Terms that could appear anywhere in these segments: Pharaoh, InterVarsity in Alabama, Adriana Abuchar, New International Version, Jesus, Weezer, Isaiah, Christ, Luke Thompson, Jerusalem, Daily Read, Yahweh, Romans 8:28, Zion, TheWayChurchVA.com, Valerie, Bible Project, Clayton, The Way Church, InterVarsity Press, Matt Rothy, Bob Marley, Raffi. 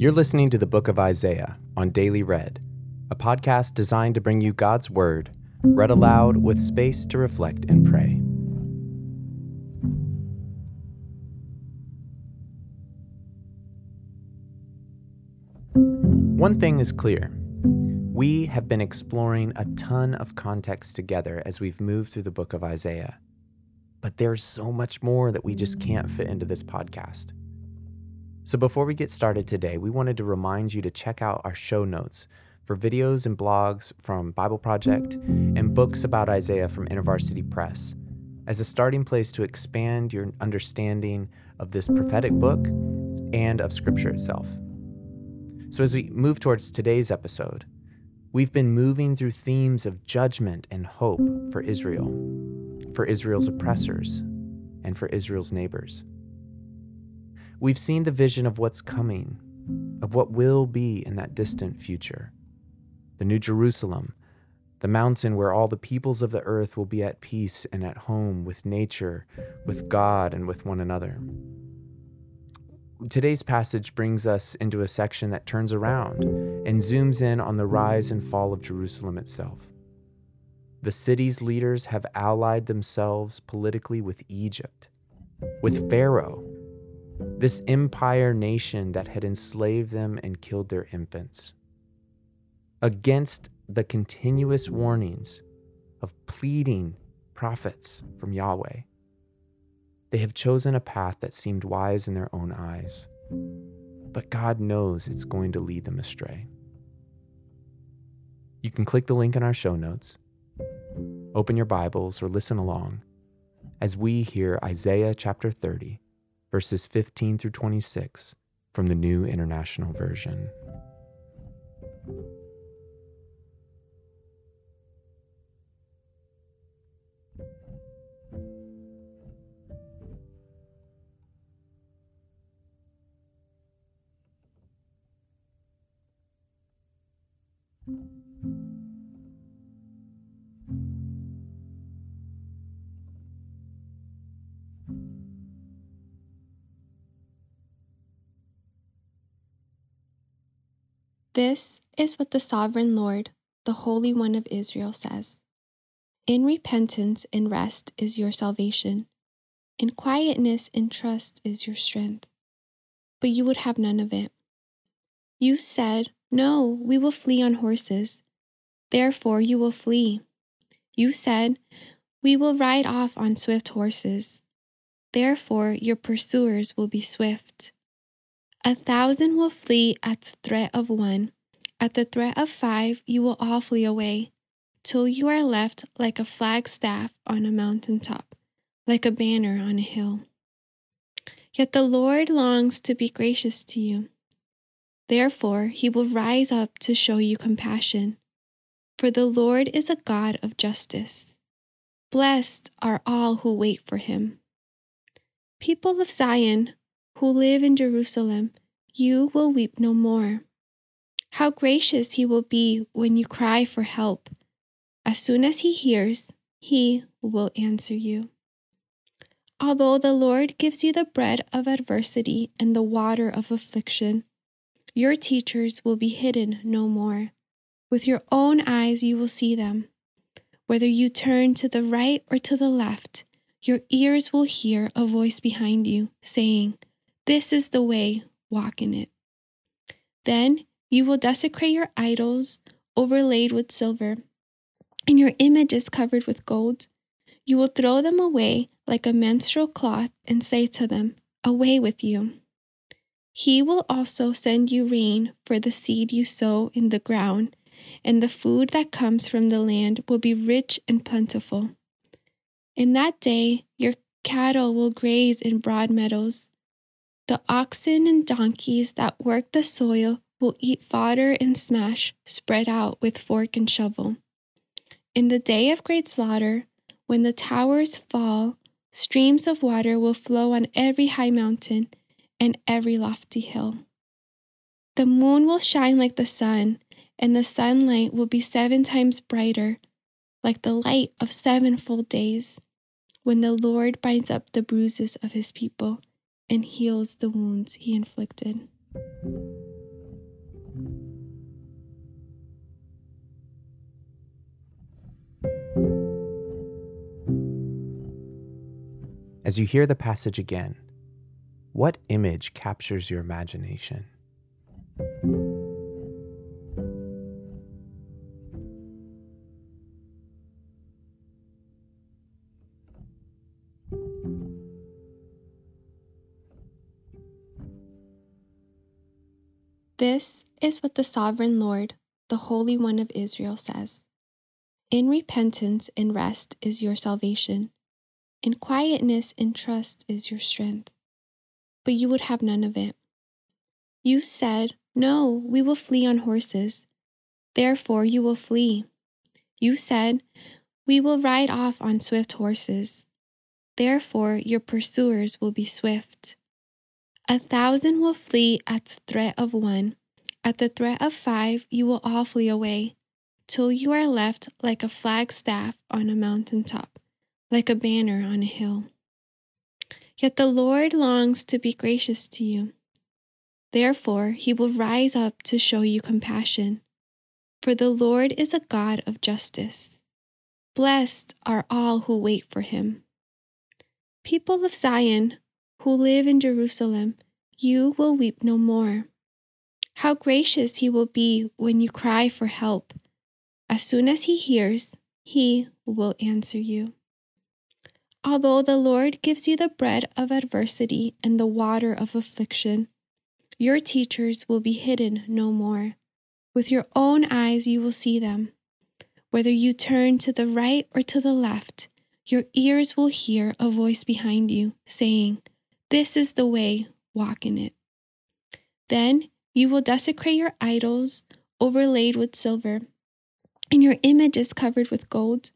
You're listening to the Book of Isaiah on Daily Read, a podcast designed to bring you God's Word, read aloud with space to reflect and pray. One thing is clear. We have been exploring a ton of context together as we've moved through the book of Isaiah. But there's so much more that we just can't fit into this podcast. So before we get started today, we wanted to remind you to check out our show notes for videos and blogs from Bible Project and books about Isaiah from InterVarsity Press as a starting place to expand your understanding of this prophetic book and of Scripture itself. So as we move towards today's episode, we've been moving through themes of judgment and hope for Israel, for Israel's oppressors, and for Israel's neighbors. We've seen the vision of what's coming, of what will be in that distant future. The New Jerusalem, the mountain where all the peoples of the earth will be at peace and at home with nature, with God, and with one another. Today's passage brings us into a section that turns around and zooms in on the rise and fall of Jerusalem itself. The city's leaders have allied themselves politically with Egypt, with Pharaoh, this empire nation that had enslaved them and killed their infants. Against the continuous warnings of pleading prophets from Yahweh, they have chosen a path that seemed wise in their own eyes, but God knows it's going to lead them astray. You can click the link in our show notes, open your Bibles, or listen along as we hear Isaiah chapter 30, verses 15 through 26 from the New International Version. This is what the Sovereign Lord, the Holy One of Israel, says. In repentance and rest is your salvation. In quietness and trust is your strength. But you would have none of it. You said, "No, we will flee on horses." Therefore you will flee. You said, "We will ride off on swift horses." Therefore your pursuers will be swift. 1,000 will flee at the threat of one. At the threat of 5 you will all flee away, till you are left like a flagstaff on a mountaintop, like a banner on a hill. Yet the Lord longs to be gracious to you. Therefore he will rise up to show you compassion. For the Lord is a God of justice. Blessed are all who wait for him. People of Zion, who live in Jerusalem, you will weep no more. How gracious he will be when you cry for help. As soon as he hears, he will answer you. Although the Lord gives you the bread of adversity and the water of affliction, your teachers will be hidden no more. With your own eyes you will see them. Whether you turn to the right or to the left, your ears will hear a voice behind you saying, "This is the way, walk in it." Then you will desecrate your idols overlaid with silver, and your images covered with gold. You will throw them away like a menstrual cloth and say to them, "Away with you." He will also send you rain for the seed you sow in the ground, and the food that comes from the land will be rich and plentiful. In that day, your cattle will graze in broad meadows. The oxen and donkeys that work the soil will eat fodder and smash, spread out with fork and shovel. In the day of great slaughter, when the towers fall, streams of water will flow on every high mountain and every lofty hill. The moon will shine like the sun, and the sunlight will be 7 times brighter, like the light of 7 full days, when the Lord binds up the bruises of his people and heals the wounds he inflicted. As you hear the passage again, what image captures your imagination? This is what the Sovereign Lord, the Holy One of Israel, says. In repentance and rest is your salvation. In quietness and trust is your strength. But you would have none of it. You said, no, we will flee on horses. Therefore you will flee. You said, we will ride off on swift horses. Therefore your pursuers will be swift. 1,000 will flee at the threat of one. At the threat of 5 you will all flee away, till you are left like a flagstaff on a mountaintop, like a banner on a hill. Yet the Lord longs to be gracious to you. Therefore he will rise up to show you compassion. For the Lord is a God of justice. Blessed are all who wait for him. People of Zion, who live in Jerusalem, you will weep no more. How gracious he will be when you cry for help. As soon as he hears, he will answer you. Although the Lord gives you the bread of adversity and the water of affliction, your teachers will be hidden no more. With your own eyes you will see them. Whether you turn to the right or to the left, your ears will hear a voice behind you saying, "This is the way, walk in it." Then you will desecrate your idols overlaid with silver, and your images covered with gold.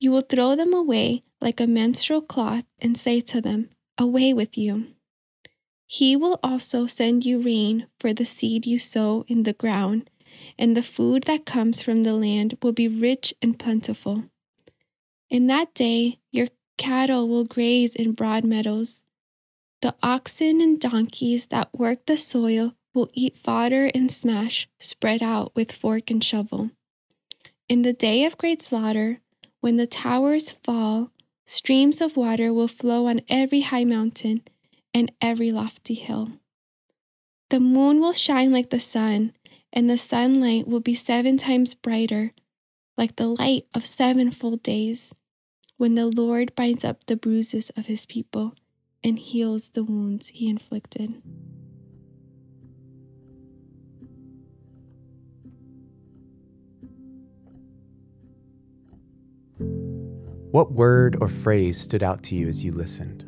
You will throw them away like a menstrual cloth and say to them, "Away with you." He will also send you rain for the seed you sow in the ground, and the food that comes from the land will be rich and plentiful. In that day, your cattle will graze in broad meadows. The oxen and donkeys that work the soil will eat fodder and smash, spread out with fork and shovel. In the day of great slaughter, when the towers fall, streams of water will flow on every high mountain and every lofty hill. The moon will shine like the sun, and the sunlight will be 7 times brighter, like the light of 7 full days, when the Lord binds up the bruises of his people and heals the wounds he inflicted. What word or phrase stood out to you as you listened?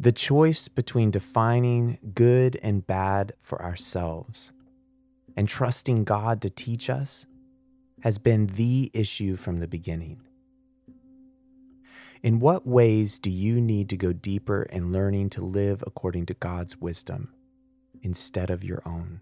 The choice between defining good and bad for ourselves and trusting God to teach us has been the issue from the beginning. In what ways do you need to go deeper in learning to live according to God's wisdom instead of your own?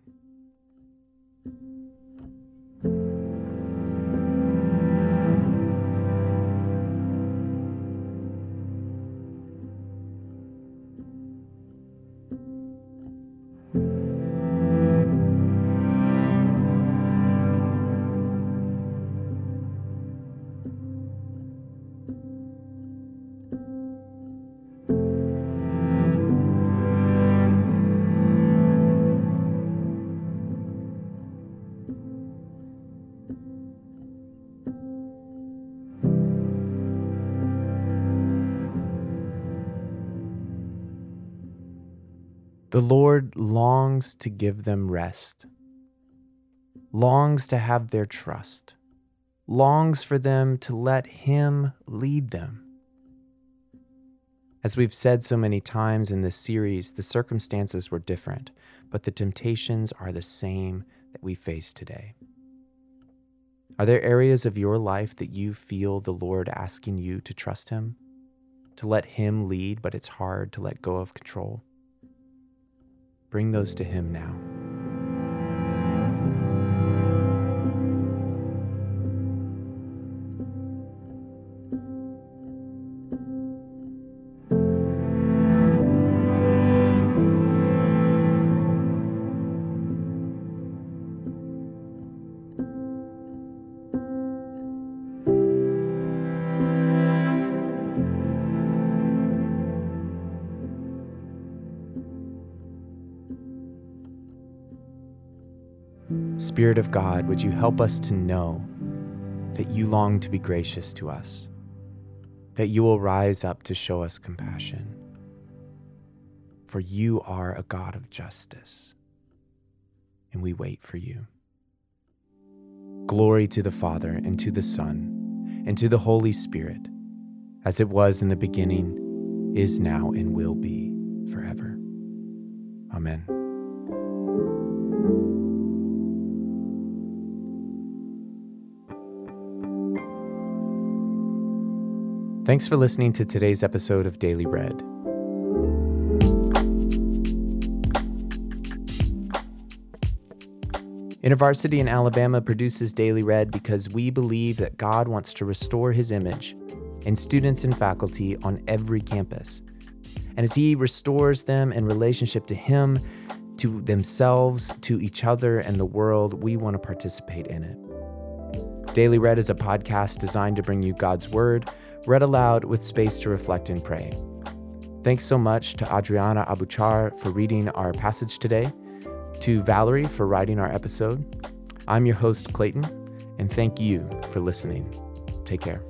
The Lord longs to give them rest, longs to have their trust, longs for them to let him lead them. As we've said so many times in this series, the circumstances were different, but the temptations are the same that we face today. Are there areas of your life that you feel the Lord asking you to trust Him, to let Him lead, but it's hard to let go of control? Bring those to Him now. Spirit of God, would you help us to know that you long to be gracious to us, that you will rise up to show us compassion, for you are a God of justice, and we wait for you. Glory to the Father, and to the Son, and to the Holy Spirit, as it was in the beginning, is now, and will be forever. Amen. Thanks for listening to today's episode of Daily Read. InterVarsity in Alabama produces Daily Read because we believe that God wants to restore His image in students and faculty on every campus. And as He restores them in relationship to Him, to themselves, to each other, and the world, we want to participate in it. Daily Read is a podcast designed to bring you God's Word, read aloud with space to reflect and pray. Thanks so much to Adriana Abuchar for reading our passage today, to Valerie for writing our episode. I'm your host, Clayton, and thank you for listening. Take care.